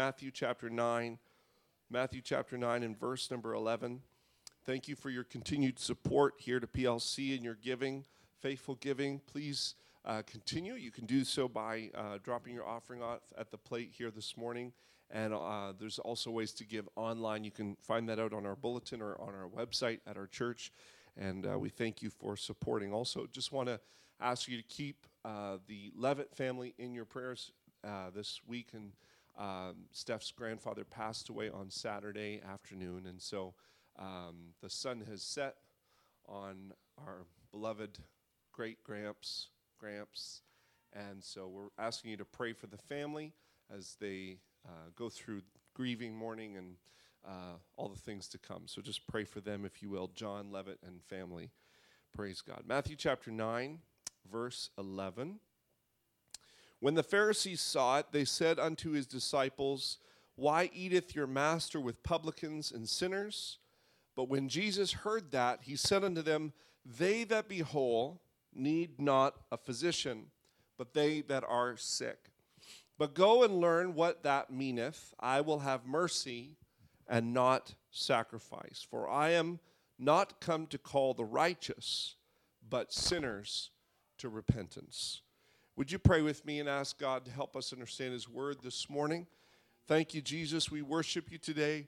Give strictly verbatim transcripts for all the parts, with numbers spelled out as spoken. Matthew chapter nine, Matthew chapter nine and verse number eleven. Thank you for your continued support here to P L C and your giving, faithful giving. Please uh, continue. You can do so by uh, dropping your offering off at the plate here this morning. And uh, there's also ways to give online. You can find that out on our bulletin or on our website at our church. And uh, we thank you for supporting. Also, just want to ask you to keep uh, the Levitt family in your prayers uh, this week. And Um, Steph's grandfather passed away on Saturday afternoon, and so um, the sun has set on our beloved great-gramps, gramps, and so we're asking you to pray for the family as they uh, go through grieving, mourning, and uh, all the things to come. So just pray for them, if you will, John, Levitt, and family. Praise God. Matthew chapter nine, verse eleven. When the Pharisees saw it, they said unto his disciples, Why eateth your master with publicans and sinners? But when Jesus heard that, he said unto them, They that be whole need not a physician, but they that are sick. But go and learn what that meaneth. I will have mercy and not sacrifice. For I am not come to call the righteous, but sinners to repentance. Would you pray with me and ask God to help us understand his word this morning? Thank you, Jesus. We worship you today.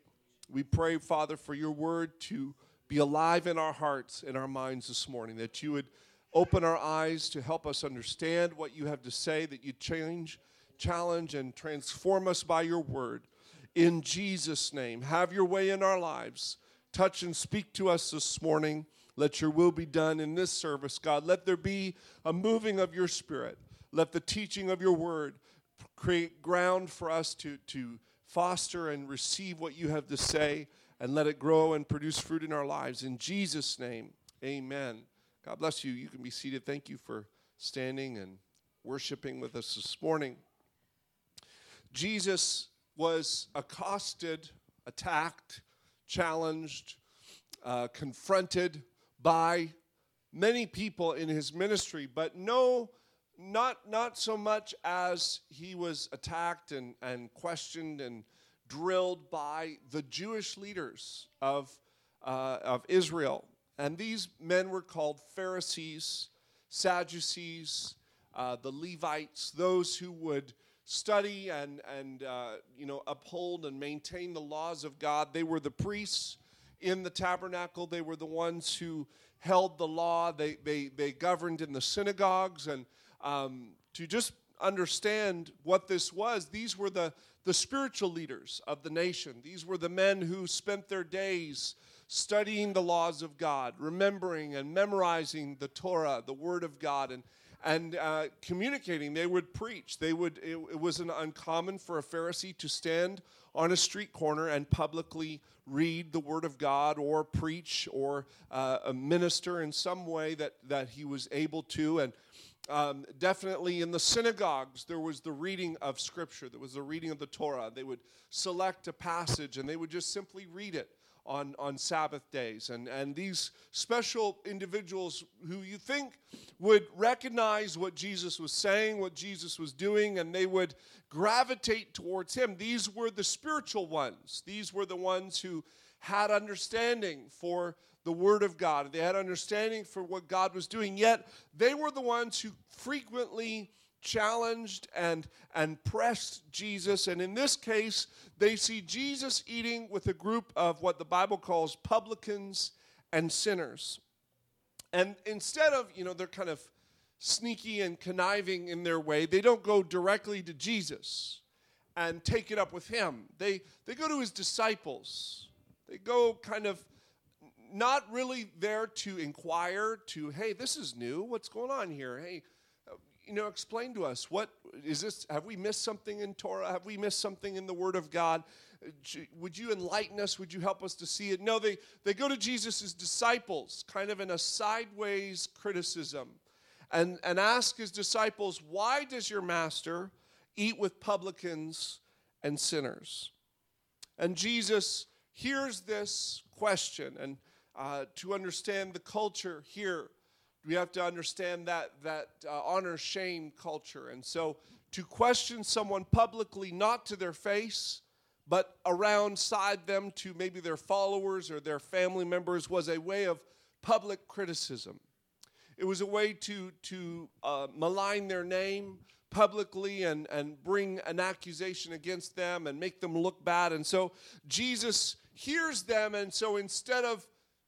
We pray, Father, for your word to be alive in our hearts and our minds this morning, that you would open our eyes to help us understand what you have to say, that you change, challenge, and transform us by your word. In Jesus' name, have your way in our lives. Touch and speak to us this morning. Let your will be done in this service, God. Let there be a moving of your spirit. Let the teaching of your word create ground for us to, to foster and receive what you have to say, and let it grow and produce fruit in our lives. In Jesus' name, amen. God bless you. You can be seated. Thank you for standing and worshiping with us this morning. Jesus was accosted, attacked, challenged, uh, confronted by many people in his ministry, but no Not not so much as he was attacked and, and questioned and drilled by the Jewish leaders of, uh, of Israel. And these men were called Pharisees, Sadducees, uh, the Levites, those who would study and, and uh, you know, uphold and maintain the laws of God. They were the priests in the tabernacle. They were the ones who held the law. They, they, they governed in the synagogues. And Um, to just understand what this was, these were the, the spiritual leaders of the nation. These were the men who spent their days studying the laws of God, remembering and memorizing the Torah, the Word of God, and and uh, communicating. They would preach. They would. It, it wasn't uncommon for a Pharisee to stand on a street corner and publicly read the Word of God or preach or uh, a minister in some way that that he was able to. And Um, definitely in the synagogues, there was the reading of Scripture. There was the reading of the Torah. They would select a passage, and they would just simply read it on, on Sabbath days. And, and these special individuals who you think would recognize what Jesus was saying, what Jesus was doing, and they would gravitate towards him. These were the spiritual ones. These were the ones who had understanding for the Word of God. They had understanding for what God was doing, yet they were the ones who frequently challenged and, and pressed Jesus. And in this case, they see Jesus eating with a group of what the Bible calls publicans and sinners. And instead of, you know, they're kind of sneaky and conniving in their way, they don't go directly to Jesus and take it up with him. They, they go to his disciples. They go kind of not really there to inquire, to, hey, this is new. What's going on here? Hey, you know, explain to us. What is this? Have we missed something in Torah? Have we missed something in the Word of God? Would you enlighten us? Would you help us to see it? No, they, they go to Jesus' disciples, kind of in a sideways criticism, and, and ask his disciples, why does your master eat with publicans and sinners? And Jesus here's this question, and uh, to understand the culture here, we have to understand that that uh, honor-shame culture. And so to question someone publicly, not to their face, but around side them to maybe their followers or their family members, was a way of public criticism. It was a way to, to uh, malign their name publicly and, and bring an accusation against them and make them look bad. And so Jesus hears them, and so instead of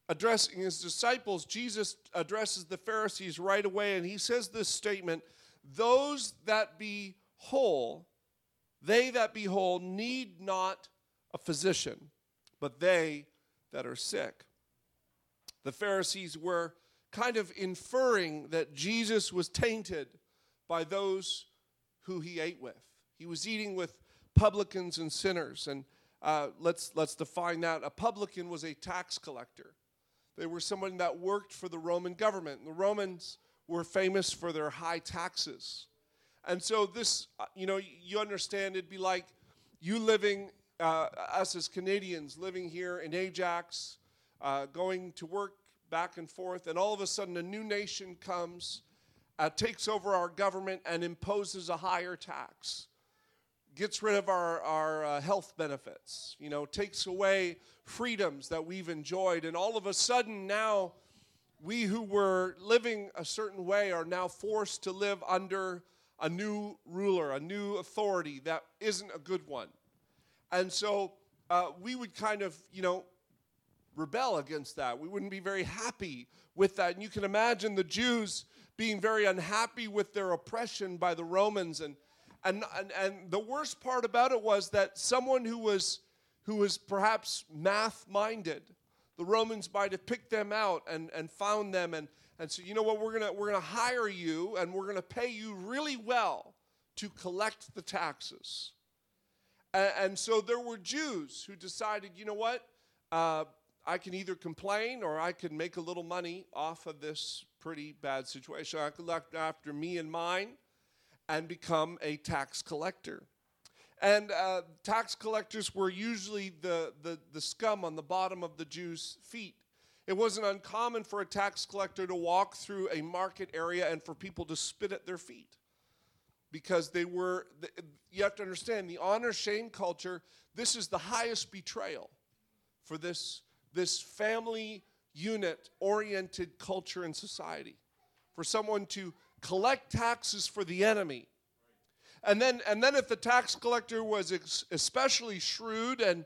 addressing his disciples, Jesus addresses the Pharisees right away, and he says this statement, "Those that be whole, they that be whole need not a physician, but they that are sick." The Pharisees were kind of inferring that Jesus was tainted by those who he ate with. He was eating with publicans and sinners, and uh, let's let's define that. A publican was a tax collector. They were someone that worked for the Roman government. The Romans were famous for their high taxes. And so this, you know, you understand, it'd be like you living, uh, us as Canadians, living here in Ajax, uh, going to work back and forth, and all of a sudden a new nation comes, uh, takes over our government and imposes a higher tax, gets rid of our, our uh, health benefits, you know, takes away freedoms that we've enjoyed, and all of a sudden now we who were living a certain way are now forced to live under a new ruler, a new authority that isn't a good one. And so uh, we would kind of, you know, rebel against that. We wouldn't be very happy with that. And you can imagine the Jews being very unhappy with their oppression by the Romans. And and and, and the worst part about it was that someone who was who was perhaps math-minded, the Romans might have picked them out and, and found them and And so, you know what, we're gonna we're gonna hire you, and we're gonna pay you really well to collect the taxes. And, and so there were Jews who decided, you know what, uh, I can either complain or I can make a little money off of this pretty bad situation. I could look after me and mine, and become a tax collector. And uh, tax collectors were usually the, the the scum on the bottom of the Jews' feet. It wasn't uncommon for a tax collector to walk through a market area and for people to spit at their feet, because they were, you have to understand, the honor-shame culture, this is the highest betrayal for this, this family unit-oriented culture and society, for someone to collect taxes for the enemy. And then, and then if the tax collector was ex- especially shrewd and,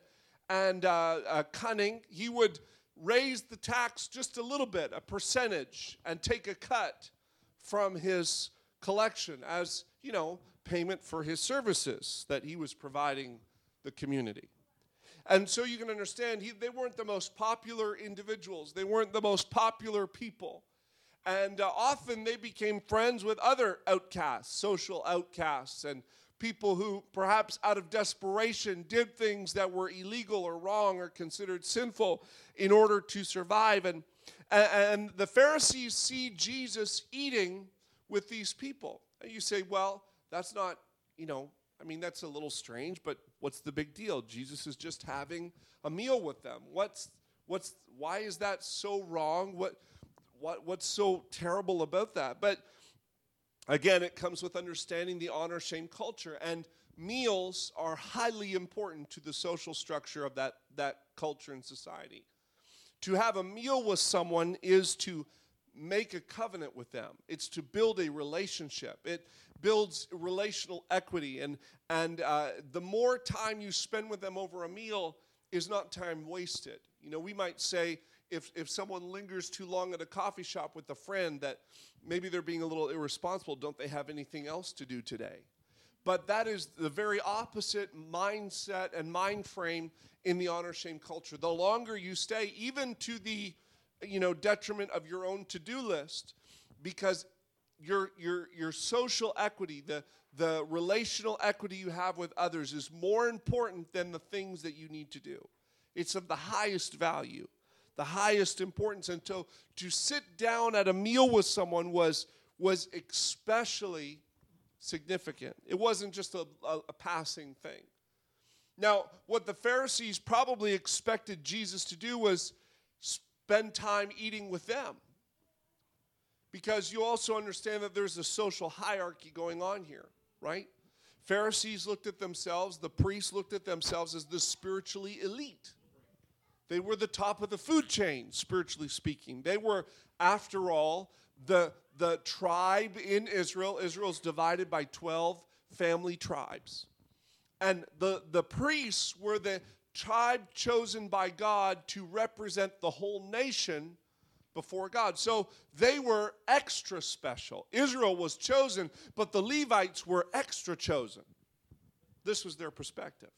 and uh, uh, cunning, he would raise the tax just a little bit, a percentage, and take a cut from his collection as, you know, payment for his services that he was providing the community. And so you can understand, he, they weren't the most popular individuals. They weren't the most popular people. And uh, often they became friends with other outcasts, social outcasts, and people who perhaps out of desperation did things that were illegal or wrong or considered sinful in order to survive. And, and the Pharisees see Jesus eating with these people. And you say, well, that's not, you know, I mean, that's a little strange, but what's the big deal? Jesus is just having a meal with them. What's, what's, why is that so wrong? What, what, what's so terrible about that? But again, it comes with understanding the honor-shame culture, and meals are highly important to the social structure of that, that culture and society. To have a meal with someone is to make a covenant with them. It's to build a relationship. It builds relational equity, and, and uh, the more time you spend with them over a meal is not time wasted. You know, we might say, If if someone lingers too long at a coffee shop with a friend, that maybe they're being a little irresponsible. Don't they have anything else to do today? But that is the very opposite mindset and mind frame in the honor-shame culture. The longer you stay, even to the, you know, detriment of your own to-do list, because your your your social equity, the the relational equity you have with others is more important than the things that you need to do. It's of the highest value, the highest importance. And so to sit down at a meal with someone was, was especially significant. It wasn't just a, a, a passing thing. Now, what the Pharisees probably expected Jesus to do was spend time eating with them, because you also understand that there's a social hierarchy going on here, right? Pharisees looked at themselves, the priests looked at themselves as the spiritually elite. They were the top of the food chain, spiritually speaking. They were, after all, the, the tribe in Israel. Israel's divided by twelve family tribes. And the, the priests were the tribe chosen by God to represent the whole nation before God. So they were extra special. Israel was chosen, but the Levites were extra chosen. This was their perspective.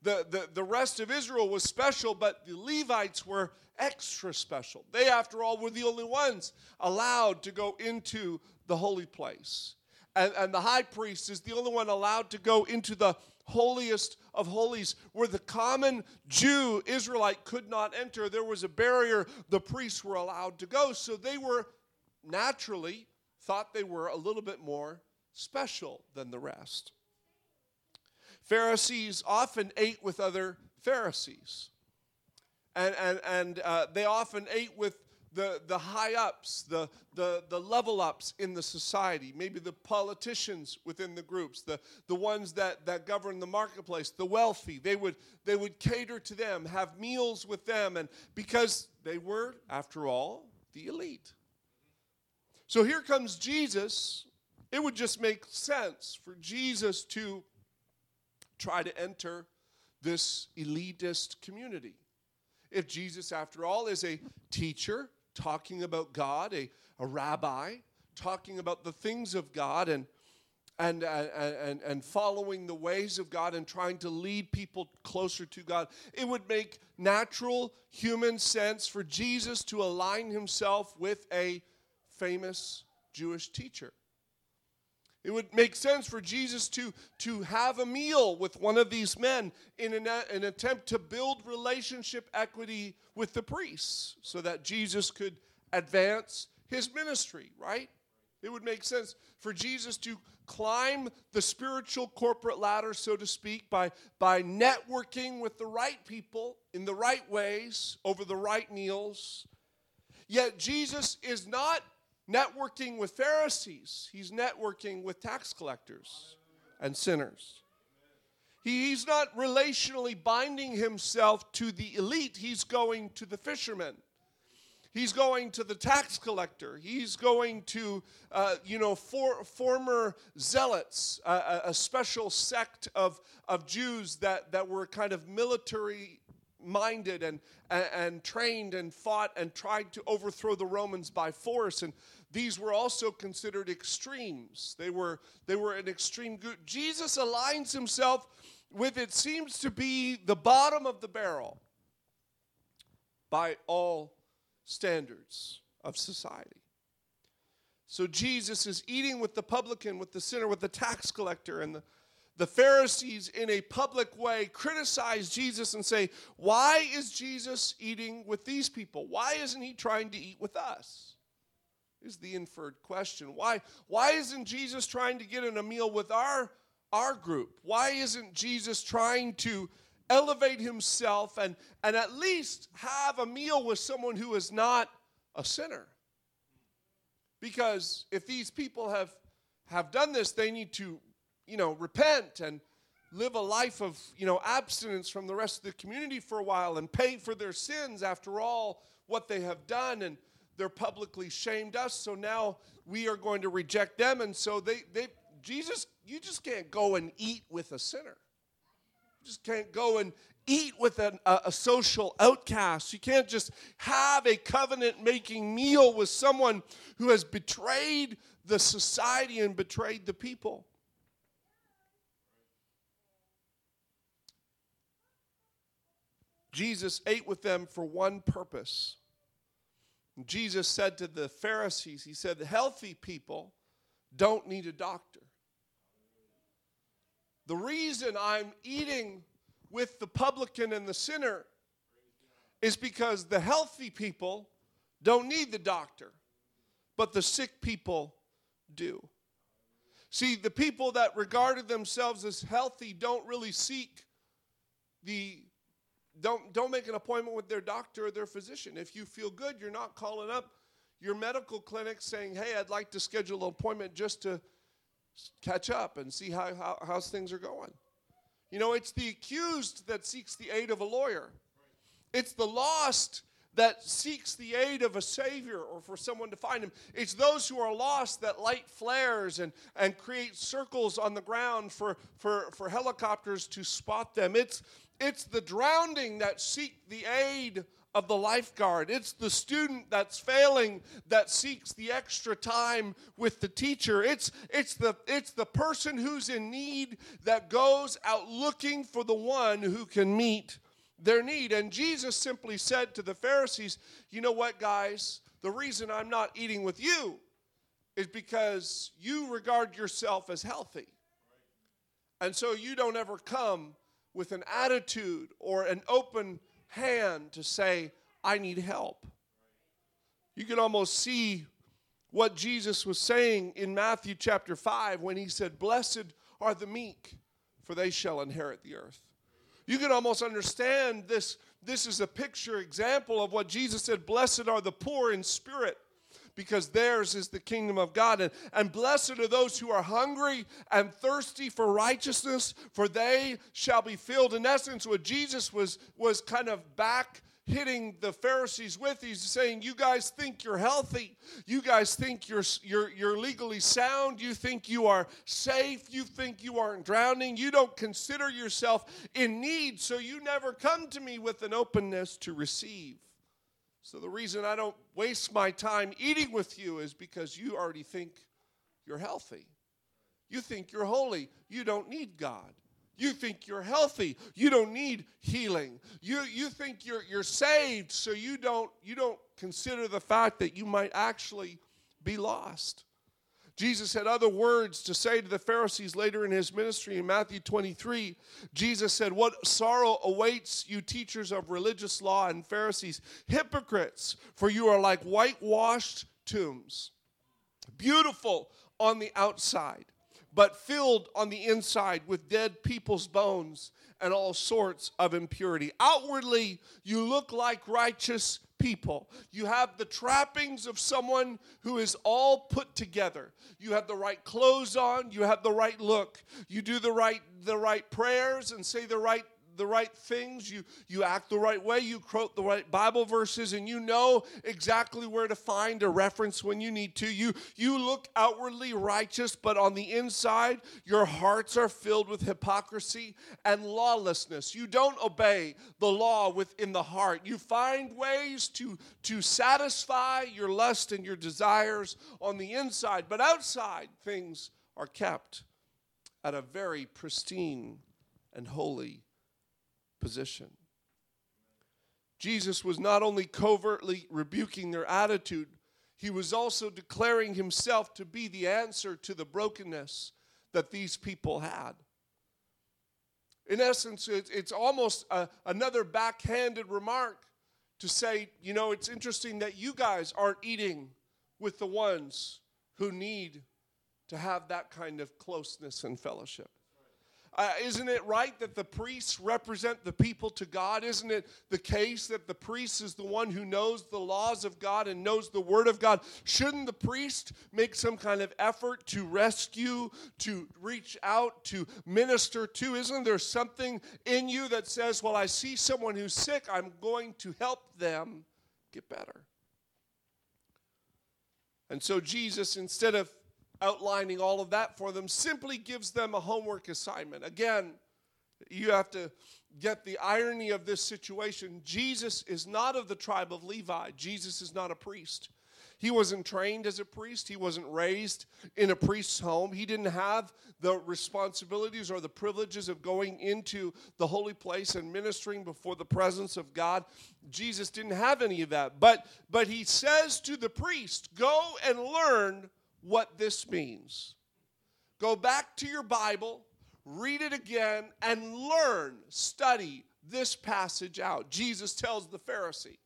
The, the, the rest of Israel was special, but the Levites were extra special. They, after all, were the only ones allowed to go into the holy place. And, and the high priest is the only one allowed to go into the holiest of holies, where the common Jew, Israelite, could not enter. There was a barrier. The priests were allowed to go. So they were naturally thought they were a little bit more special than the rest. Pharisees often ate with other Pharisees. And and, and uh, they often ate with the, the high-ups, the, the, the level-ups in the society, maybe the politicians within the groups, the, the ones that, that govern the marketplace, the wealthy. They would, they would cater to them, have meals with them, and because they were, after all, the elite. So here comes Jesus. It would just make sense for Jesus to try to enter this elitist community. If Jesus, after all, is a teacher talking about God, a, a rabbi talking about the things of God and, and, and, and, and following the ways of God and trying to lead people closer to God, it would make natural human sense for Jesus to align himself with a famous Jewish teacher. It would make sense for Jesus to, to have a meal with one of these men in an, an attempt to build relationship equity with the priests so that Jesus could advance his ministry, right? It would make sense for Jesus to climb the spiritual corporate ladder, so to speak, by, by networking with the right people in the right ways over the right meals. Yet Jesus is not networking with Pharisees. He's networking with tax collectors and sinners. He, he's not relationally binding himself to the elite. He's going to the fishermen. He's going to the tax collector. He's going to, uh, you know, for, former zealots, uh, a, a special sect of, of Jews that, that were kind of military minded and, and and trained and fought and tried to overthrow the Romans by force, and these were also considered extremes. They were they were an extreme group. Jesus aligns himself with, it seems to be, the bottom of the barrel by all standards of society. So Jesus is eating with the publican, with the sinner, with the tax collector, and the The Pharisees, in a public way, criticize Jesus and say, why is Jesus eating with these people? Why isn't he trying to eat with us? Is the inferred question. Why, why isn't Jesus trying to get in a meal with our, our group? Why isn't Jesus trying to elevate himself and, and at least have a meal with someone who is not a sinner? Because if these people have, have done this, they need to, you know, repent and live a life of, you know, abstinence from the rest of the community for a while and pay for their sins, after all, what they have done, and they're publicly shamed us, so now we are going to reject them, and so they, they Jesus, you just can't go and eat with a sinner. You just can't go and eat with an, a, a social outcast. You can't just have a covenant-making meal with someone who has betrayed the society and betrayed the people. Jesus ate with them for one purpose. And Jesus said to the Pharisees, he said, the healthy people don't need a doctor. The reason I'm eating with the publican and the sinner is because the healthy people don't need the doctor, but the sick people do. See, the people that regarded themselves as healthy don't really seek the Don't don't make an appointment with their doctor or their physician. If you feel good, you're not calling up your medical clinic saying, hey, I'd like to schedule an appointment just to catch up and see how, how how's things are going. You know, it's the accused that seeks the aid of a lawyer. It's the lost that seeks the aid of a savior or for someone to find him. It's those who are lost that light flares and, and create circles on the ground for, for, for helicopters to spot them. It's, it's the drowning that seek the aid of the lifeguard. It's the student that's failing that seeks the extra time with the teacher. It's, it's, the, it's the person who's in need that goes out looking for the one who can meet their need. And Jesus simply said to the Pharisees, you know what, guys? The reason I'm not eating with you is because you regard yourself as healthy. And so you don't ever come with an attitude or an open hand to say, I need help. You can almost see what Jesus was saying in Matthew chapter five when he said, blessed are the meek, for they shall inherit the earth. You can almost understand this. This is a picture example of what Jesus said, blessed are the poor in spirit, because theirs is the kingdom of God. And, and blessed are those who are hungry and thirsty for righteousness, for they shall be filled. In essence, what Jesus was, was kind of back hitting the Pharisees with, he's saying, you guys think you're healthy. You guys think you're you're you're legally sound. You think you are safe. You think you aren't drowning. You don't consider yourself in need, so you never come to me with an openness to receive. So the reason I don't waste my time eating with you is because you already think you're healthy. You think you're holy. You don't need God. You think you're healthy. You don't need healing. You you think you're you're saved, so you don't you don't consider the fact that you might actually be lost. Jesus had other words to say to the Pharisees later in his ministry in Matthew twenty-three. Jesus said, what sorrow awaits you teachers of religious law and Pharisees, hypocrites, for you are like whitewashed tombs, beautiful on the outside, but filled on the inside with dead people's bones and all sorts of impurity. Outwardly, you look like righteous people. You have the trappings of someone who is all put together. You have the right clothes on. You have the right look. You do the right the right prayers and say the right the right things. You, you act the right way. You quote the right Bible verses, and you know exactly where to find a reference when you need to. You, you look outwardly righteous, but on the inside, your hearts are filled with hypocrisy and lawlessness. You don't obey the law within the heart. You find ways to, to satisfy your lust and your desires on the inside, but outside, things are kept at a very pristine and holy position. Jesus was not only covertly rebuking their attitude, he was also declaring himself to be the answer to the brokenness that these people had. In essence, it's almost a, another backhanded remark to say, you know, it's interesting that you guys aren't eating with the ones who need to have that kind of closeness and fellowship. Uh, isn't it right that the priests represent the people to God? Isn't it the case that the priest is the one who knows the laws of God and knows the word of God? Shouldn't the priest make some kind of effort to rescue, to reach out, to minister to? Isn't there something in you that says, well, I see someone who's sick, I'm going to help them get better? And so Jesus, instead of outlining all of that for them, simply gives them a homework assignment. Again, you have to get the irony of this situation. Jesus is not of the tribe of Levi. Jesus is not a priest. He wasn't trained as a priest. He wasn't raised in a priest's home. He didn't have the responsibilities or the privileges of going into the holy place and ministering before the presence of God. Jesus didn't have any of that. But, but he says to the priest, go and learn what this means. Go back to your Bible, read it again, and learn, study this passage out. Jesus tells the Pharisee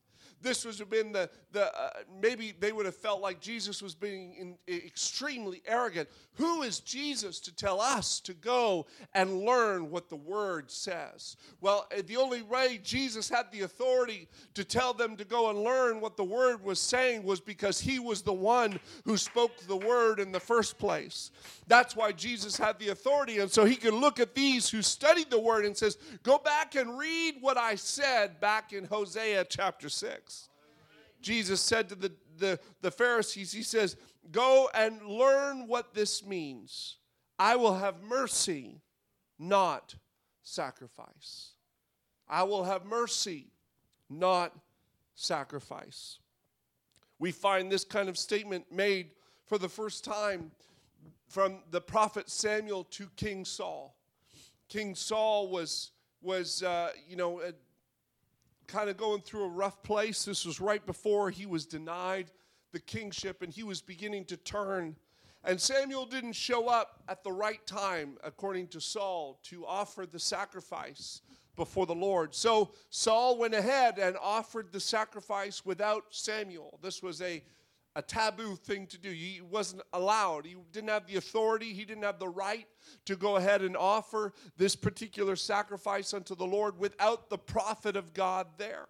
This would have been the, the uh, maybe they would have felt like Jesus was being in, extremely arrogant. Who is Jesus to tell us to go and learn what the Word says? Well, the only way Jesus had the authority to tell them to go and learn what the Word was saying was because he was the one who spoke the Word in the first place. That's why Jesus had the authority, and so he could look at these who studied the Word and says, go back and read what I said back in Hosea chapter six. Jesus said to the, the, the Pharisees, he says, go and learn what this means. I will have mercy, not sacrifice. I will have mercy, not sacrifice. We find this kind of statement made for the first time from the prophet Samuel to King Saul. King Saul was, was uh, you know, uh, kind of going through a rough place. This was right before he was denied the kingship, and he was beginning to turn. And Samuel didn't show up at the right time, according to Saul, to offer the sacrifice before the Lord. So Saul went ahead and offered the sacrifice without Samuel. This was a A taboo thing to do. He wasn't allowed. He didn't have the authority. He didn't have the right to go ahead and offer this particular sacrifice unto the Lord without the prophet of God there.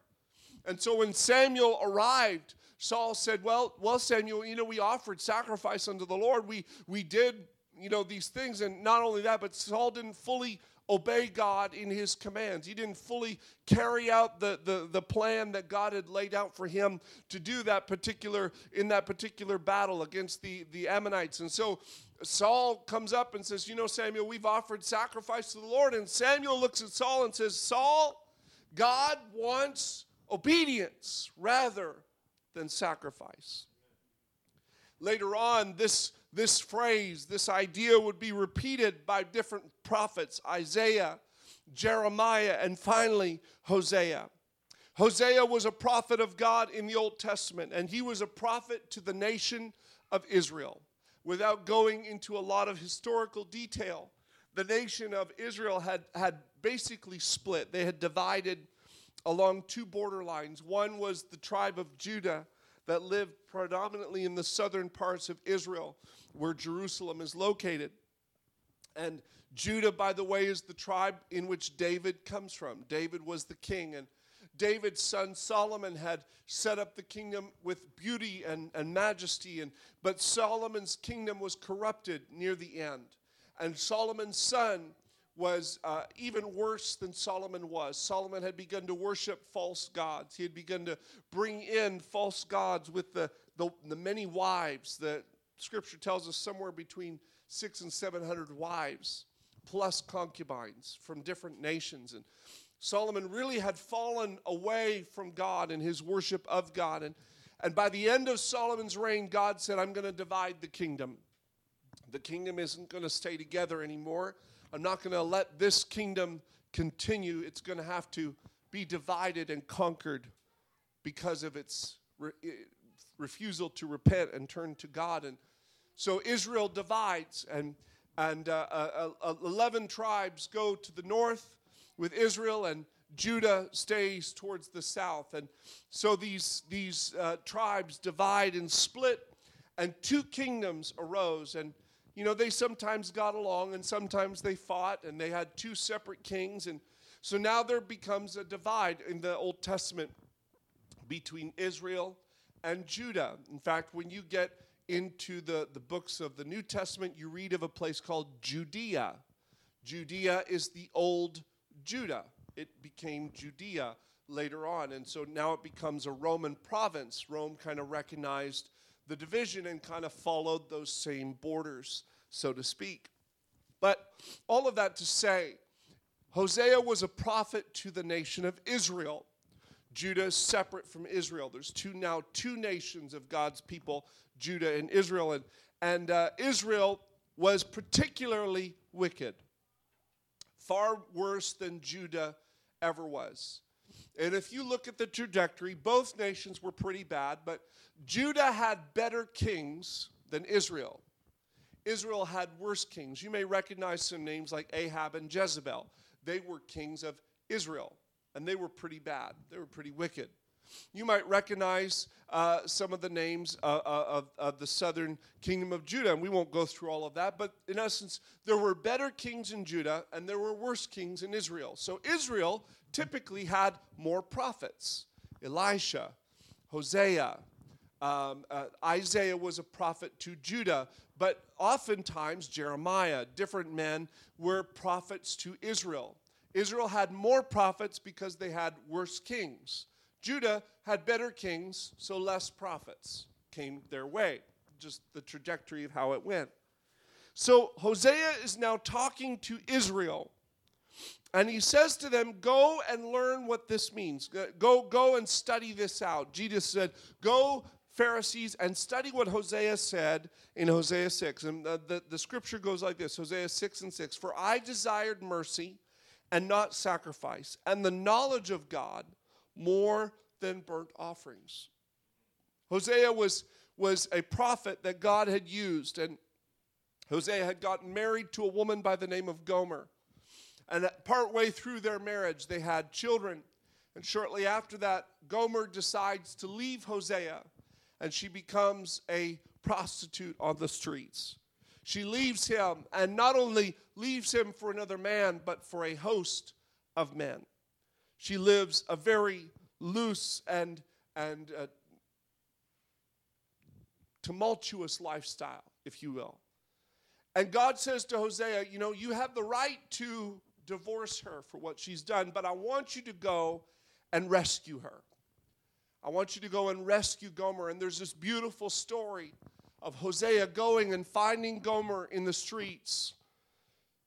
And so when Samuel arrived, Saul said, well, well, Samuel, you know, we offered sacrifice unto the Lord. We, we did, you know, these things. And not only that, but Saul didn't fully obey God in his commands. He didn't fully carry out the, the, the plan that God had laid out for him to do that particular in that particular battle against the, the Ammonites. And so Saul comes up and says, you know, Samuel, we've offered sacrifice to the Lord. And Samuel looks at Saul and says, Saul, God wants obedience rather than sacrifice. Later on, this This phrase, this idea would be repeated by different prophets, Isaiah, Jeremiah, and finally Hosea. Hosea was a prophet of God in the Old Testament, and he was a prophet to the nation of Israel. Without going into a lot of historical detail, the nation of Israel had, had basically split. They had divided along two borderlines. One was the tribe of Judah that lived predominantly in the southern parts of Israel, where Jerusalem is located. And Judah, by the way, is the tribe in which David comes from. David was the king, and David's son Solomon had set up the kingdom with beauty and, and majesty, and but Solomon's kingdom was corrupted near the end. And Solomon's son was uh, even worse than Solomon was. Solomon had begun to worship false gods. He had begun to bring in false gods with the, the, the many wives. The scripture tells us somewhere between six and seven hundred wives, plus concubines from different nations. And Solomon really had fallen away from God and his worship of God. And, and by the end of Solomon's reign, God said, I'm going to divide the kingdom. The kingdom isn't going to stay together anymore. I'm not going to let this kingdom continue. It's going to have to be divided and conquered because of its re- refusal to repent and turn to God. And so Israel divides, and and uh, uh, uh, eleven tribes go to the north with Israel, and Judah stays towards the south. And so these these uh, tribes divide and split, and two kingdoms arose. And you know, they sometimes got along and sometimes they fought, and they had two separate kings. And so now there becomes a divide in the Old Testament between Israel and Judah. In fact, when you get into the, the books of the New Testament, you read of a place called Judea. Judea is the old Judah. It became Judea later on. And so now it becomes a Roman province. Rome kind of recognized the division and kind of followed those same borders, so to speak. But all of that to say, Hosea was a prophet to the nation of Israel. Judah is separate from Israel. There's two now two nations of God's people, Judah and Israel. And, and uh, Israel was particularly wicked, far worse than Judah ever was. And if you look at the trajectory, both nations were pretty bad, but Judah had better kings than Israel. Israel had worse kings. You may recognize some names like Ahab and Jezebel. They were kings of Israel, and they were pretty bad. They were pretty wicked. You might recognize uh, some of the names uh, of, of the southern kingdom of Judah, and we won't go through all of that, but in essence, there were better kings in Judah, and there were worse kings in Israel. So Israel typically had more prophets. Elisha, Hosea, um, uh, Isaiah was a prophet to Judah, but oftentimes Jeremiah, different men, were prophets to Israel. Israel had more prophets because they had worse kings. Judah had better kings, so less prophets came their way, just the trajectory of how it went. So Hosea is now talking to Israel, and he says to them, go and learn what this means. Go, go and study this out. Jesus said, go, Pharisees, and study what Hosea said in Hosea six. And the, the, the scripture goes like this, Hosea six and six. For I desired mercy and not sacrifice, and the knowledge of God more than burnt offerings. Hosea was, was a prophet that God had used, and Hosea had gotten married to a woman by the name of Gomer. And partway through their marriage, they had children. And shortly after that, Gomer decides to leave Hosea, and she becomes a prostitute on the streets. She leaves him, and not only leaves him for another man, but for a host of men. She lives a very loose and, and uh, tumultuous lifestyle, if you will. And God says to Hosea, you know, you have the right to divorce her for what she's done, but I want you to go and rescue her. I want you to go and rescue Gomer. And there's this beautiful story of Hosea going and finding Gomer in the streets,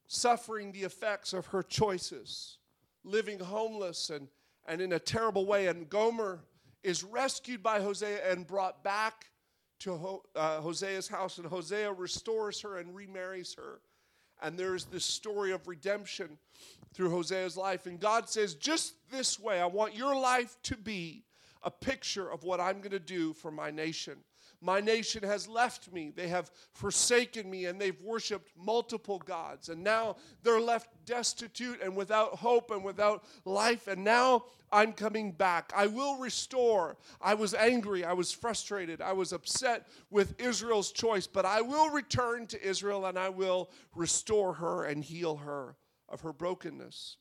suffering the effects of her choices, living homeless and, and in a terrible way. And Gomer is rescued by Hosea and brought back to Ho, uh, Hosea's house. And Hosea restores her and remarries her. And there's this story of redemption through Hosea's life. And God says, just this way, I want your life to be a picture of what I'm going to do for my nation. My nation has left me. They have forsaken me, and they've worshiped multiple gods. And now they're left destitute and without hope and without life. And now I'm coming back. I will restore. I was angry. I was frustrated. I was upset with Israel's choice. But I will return to Israel, and I will restore her and heal her of her brokenness.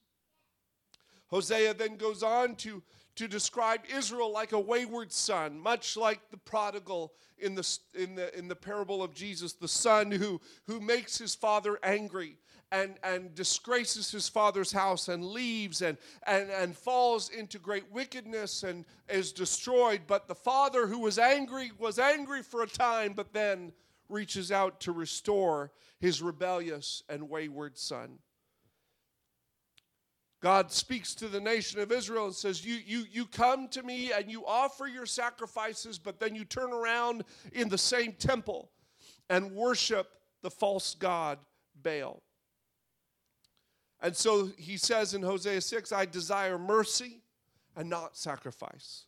Hosea then goes on to to describe Israel like a wayward son, much like the prodigal in the in the in the parable of Jesus, the son who who makes his father angry and, and disgraces his father's house and leaves and, and, and falls into great wickedness and is destroyed. But the father who was angry was angry for a time, but then reaches out to restore his rebellious and wayward son. God speaks to the nation of Israel and says, you, you, you come to me and you offer your sacrifices, but then you turn around in the same temple and worship the false god Baal. And so he says in Hosea six, I desire mercy and not sacrifice.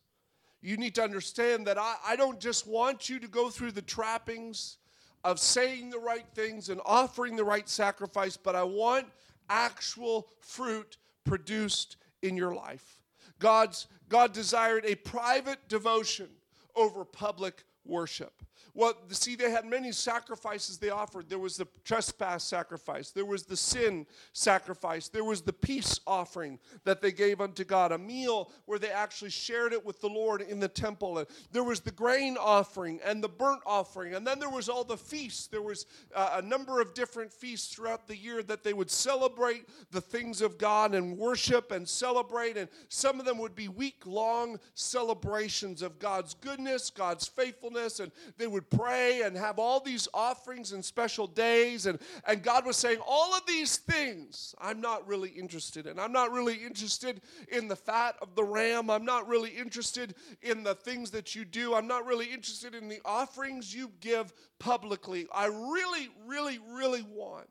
You need to understand that I, I don't just want you to go through the trappings of saying the right things and offering the right sacrifice, but I want actual fruit produced in your life. God's, God desired a private devotion over public worship. Well, see, they had many sacrifices they offered. There was the trespass sacrifice. There was the sin sacrifice. There was the peace offering that they gave unto God, a meal where they actually shared it with the Lord in the temple. And there was the grain offering and the burnt offering. And then there was all the feasts. There was uh, a number of different feasts throughout the year that they would celebrate the things of God and worship and celebrate. And some of them would be week-long celebrations of God's goodness, God's faithfulness, and they would pray and have all these offerings and special days. And, and God was saying, all of these things I'm not really interested in. I'm not really interested in the fat of the ram. I'm not really interested in the things that you do. I'm not really interested in the offerings you give publicly. I really, really, really want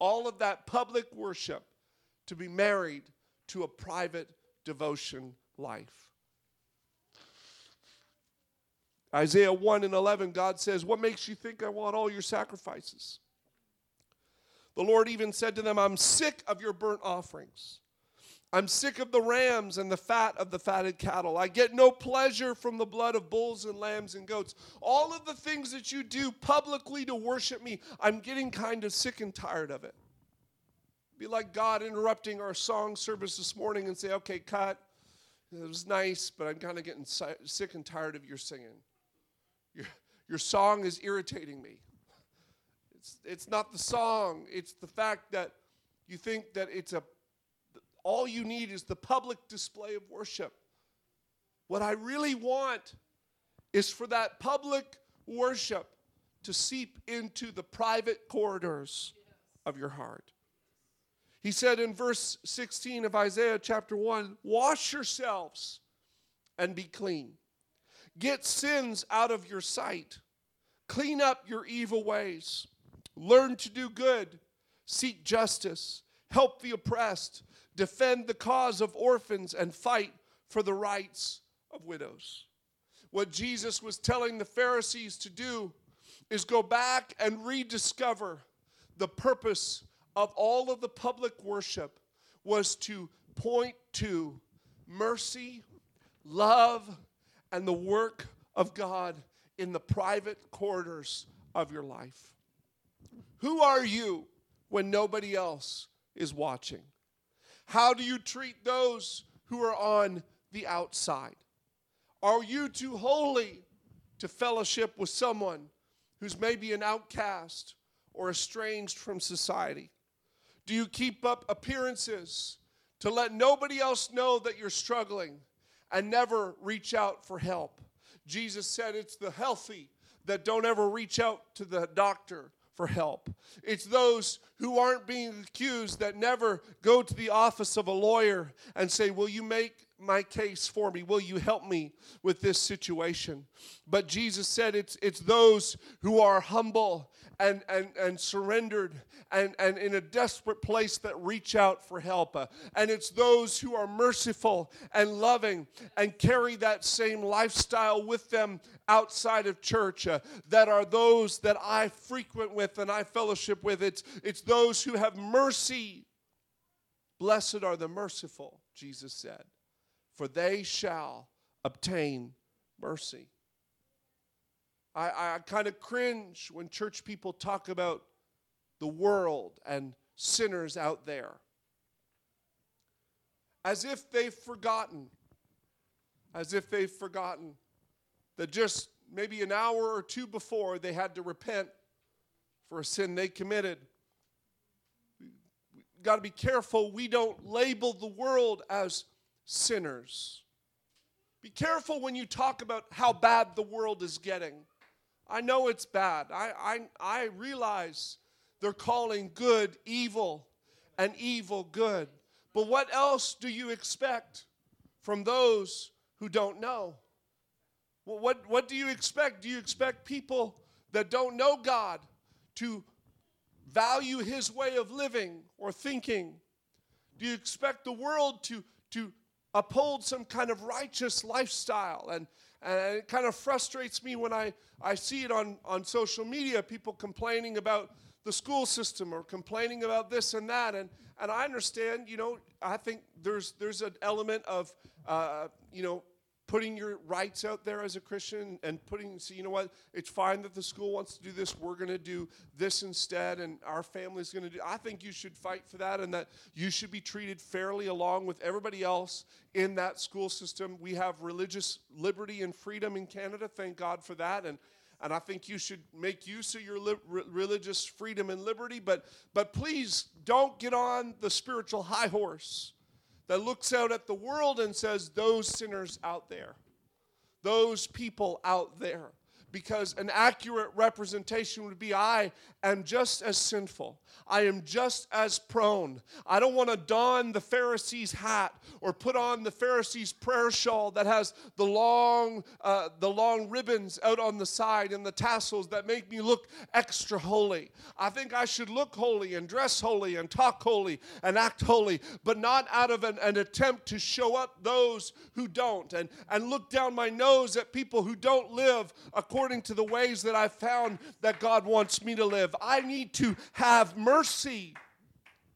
all of that public worship to be married to a private devotion life. Isaiah one and eleven, God says, what makes you think I want all your sacrifices? The Lord even said to them, I'm sick of your burnt offerings. I'm sick of the rams and the fat of the fatted cattle. I get no pleasure from the blood of bulls and lambs and goats. All of the things that you do publicly to worship me, I'm getting kind of sick and tired of it. It'd be like God interrupting our song service this morning and say, okay, cut. It was nice, but I'm kind of getting si- sick and tired of your singing. Your, your song is irritating me. It's, it's not the song. It's the fact that you think that it's a all you need is the public display of worship. What I really want is for that public worship to seep into the private corridors of your heart. He said in verse sixteen of Isaiah chapter one, wash yourselves and be clean. Get sins out of your sight. Clean up your evil ways. Learn to do good. Seek justice. Help the oppressed. Defend the cause of orphans and fight for the rights of widows. What Jesus was telling the Pharisees to do is go back and rediscover the purpose of all of the public worship was to point to mercy, love, and the work of God in the private corridors of your life. Who are you when nobody else is watching? How do you treat those who are on the outside? Are you too holy to fellowship with someone who's maybe an outcast or estranged from society? Do you keep up appearances to let nobody else know that you're struggling and never reach out for help? Jesus said it's the healthy that don't ever reach out to the doctor for help. It's those who aren't being accused that never go to the office of a lawyer and say, will you make my case for me? Will you help me with this situation? But Jesus said it's it's those who are humble and and, and surrendered and, and in a desperate place that reach out for help. And it's those who are merciful and loving and carry that same lifestyle with them outside of church uh, that are those that I frequent with and I fellowship with. It's, it's those who have mercy. Blessed are the merciful, Jesus said, for they shall obtain mercy. I, I kind of cringe when church people talk about the world and sinners out there, as if they've forgotten, as if they've forgotten that just maybe an hour or two before they had to repent for a sin they committed. We've got to be careful we don't label the world as sinners. Be careful when you talk about how bad the world is getting. I know it's bad. I, I, I realize they're calling good evil and evil good. But what else do you expect from those who don't know? Well, what, what do you expect? Do you expect people that don't know God to value his way of living or thinking? Do you expect the world to, to uphold some kind of righteous lifestyle? And, and it kind of frustrates me when I, I see it on, on social media, people complaining about the school system or complaining about this and that. And, and I understand, you know, I think there's there's an element of, uh, you know, putting your rights out there as a Christian and putting, so you know what, it's fine that the school wants to do this. We're going to do this instead, and our family's going to do. I think you should fight for that, and that you should be treated fairly along with everybody else in that school system. We have religious liberty and freedom in Canada. Thank God for that. And and I think you should make use of your li- re- religious freedom and liberty, but but please don't get on the spiritual high horse that looks out at the world and says, those sinners out there, those people out there. Because an accurate representation would be, I am just as sinful. I am just as prone. I don't want to don the Pharisees' hat or put on the Pharisees' prayer shawl that has the long, uh, the long ribbons out on the side and the tassels that make me look extra holy. I think I should look holy and dress holy and talk holy and act holy, but not out of an, an attempt to show up those who don't, and, and look down my nose at people who don't live according According to the ways that I found that God wants me to live. I need to have mercy.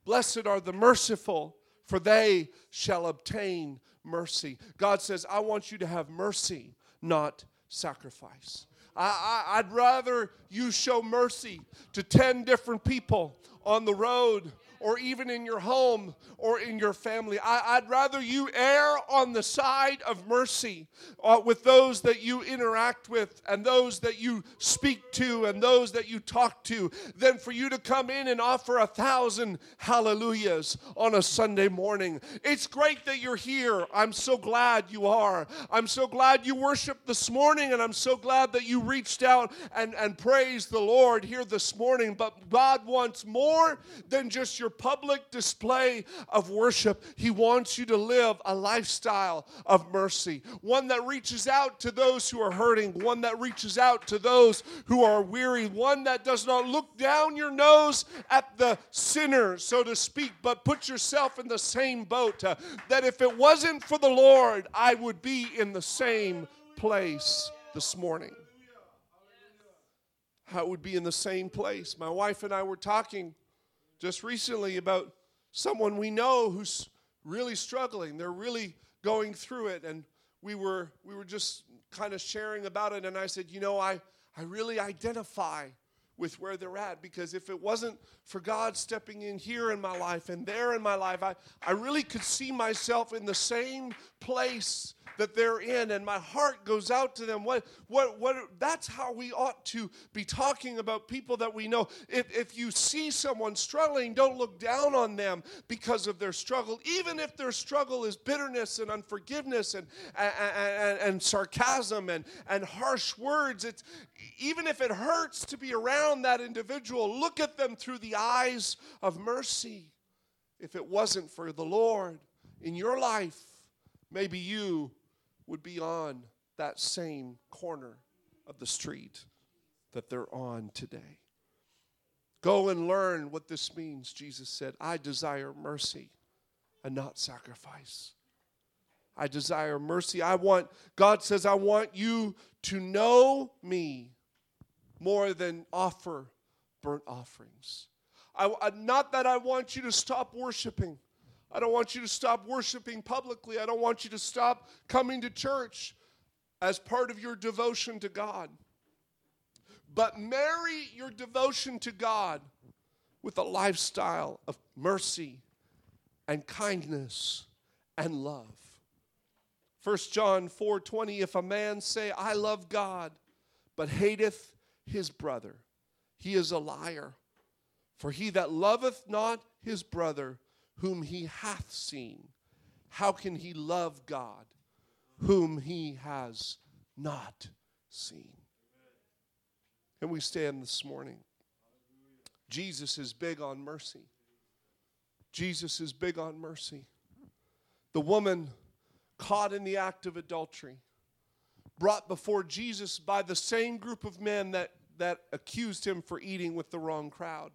Blessed are the merciful, for they shall obtain mercy. God says, I want you to have mercy, not sacrifice. I, I, I'd rather you show mercy to ten different people on the road or even in your home or in your family. I, I'd rather you err on the side of mercy uh, with those that you interact with and those that you speak to and those that you talk to than for you to come in and offer a thousand hallelujahs on a Sunday morning. It's great that you're here. I'm so glad you are. I'm so glad you worshiped this morning, and I'm so glad that you reached out and, and praised the Lord here this morning. But God wants more than just your public display of worship. He wants you to live a lifestyle of mercy, one that reaches out to those who are hurting, one that reaches out to those who are weary, one that does not look down your nose at the sinner, so to speak, but put yourself in the same boat, uh, that if it wasn't for the Lord, I would be in the same place this morning. I would be in the same place. My wife and I were talking just recently about someone we know who's really struggling. They're really going through it. And we were we were just kind of sharing about it. And I said, you know, I, I really identify with where they're at, because if it wasn't for God stepping in here in my life and there in my life, I, I really could see myself in the same place that they're in, and my heart goes out to them. What, what, what? That's how we ought to be talking about people that we know. If, if you see someone struggling, don't look down on them because of their struggle, even if their struggle is bitterness and unforgiveness and and, and, and sarcasm and, and harsh words. It's, even if it hurts to be around that individual, look at them through the eyes of mercy. If it wasn't for the Lord in your life, maybe you would be on that same corner of the street that they're on today. Go and learn what this means, Jesus said. I desire mercy and not sacrifice. I desire mercy. I want, God says, I want you to know me more than offer burnt offerings. I, not that I want you to stop worshiping. I don't want you to stop worshiping publicly. I don't want you to stop coming to church as part of your devotion to God. But marry your devotion to God with a lifestyle of mercy and kindness and love. First John four twenty, if a man say, I love God, but hateth his brother, he is a liar. For he that loveth not his brother whom he hath seen, how can he love God whom he has not seen? Can we stand this morning? Jesus is big on mercy. Jesus is big on mercy. The woman caught in the act of adultery, brought before Jesus by the same group of men that, that accused him for eating with the wrong crowd,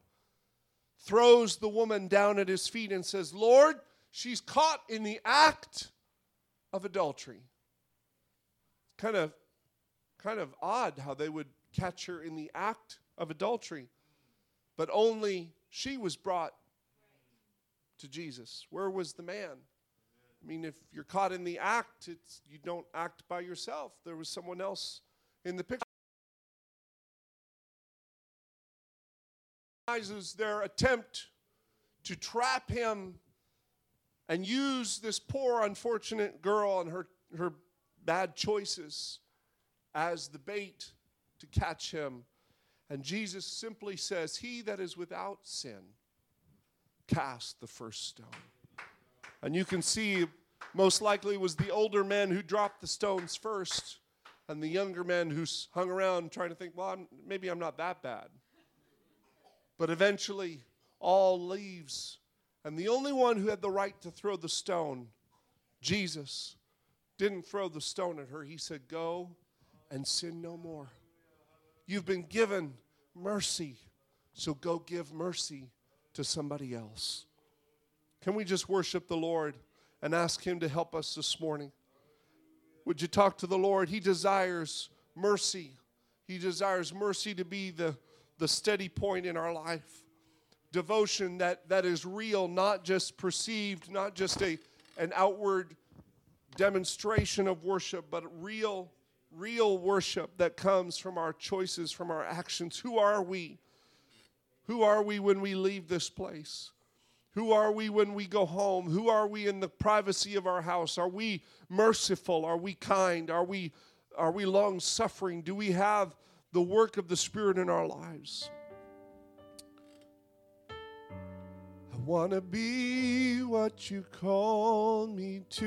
throws the woman down at his feet and says, Lord, she's caught in the act of adultery. Kind of, kind of odd how they would catch her in the act of adultery, but only she was brought to Jesus. Where was the man? I mean, if you're caught in the act, it's, you don't act by yourself. There was someone else in the picture. Their attempt to trap him and use this poor unfortunate girl and her, her bad choices as the bait to catch him. And Jesus simply says, he that is without sin, cast the first stone. And you can see most likely it was the older man who dropped the stones first and the younger man who hung around trying to think, well, I'm, maybe I'm not that bad. But eventually, all leaves. And the only one who had the right to throw the stone, Jesus, didn't throw the stone at her. He said, go and sin no more. You've been given mercy, so go give mercy to somebody else. Can we just worship the Lord and ask him to help us this morning? Would you talk to the Lord? He desires mercy. He desires mercy to be the The steady point in our life. devotion that, that is real, not just perceived, not just a an outward demonstration of worship, but real, real worship that comes from our choices, from our actions. Who are we? Who are we when we leave this place? Who are we when we go home? Who are we in the privacy of our house? Are we merciful? Are we kind? Are we are we long-suffering? Do we have the work of the Spirit in our lives? I want to be what you call me to.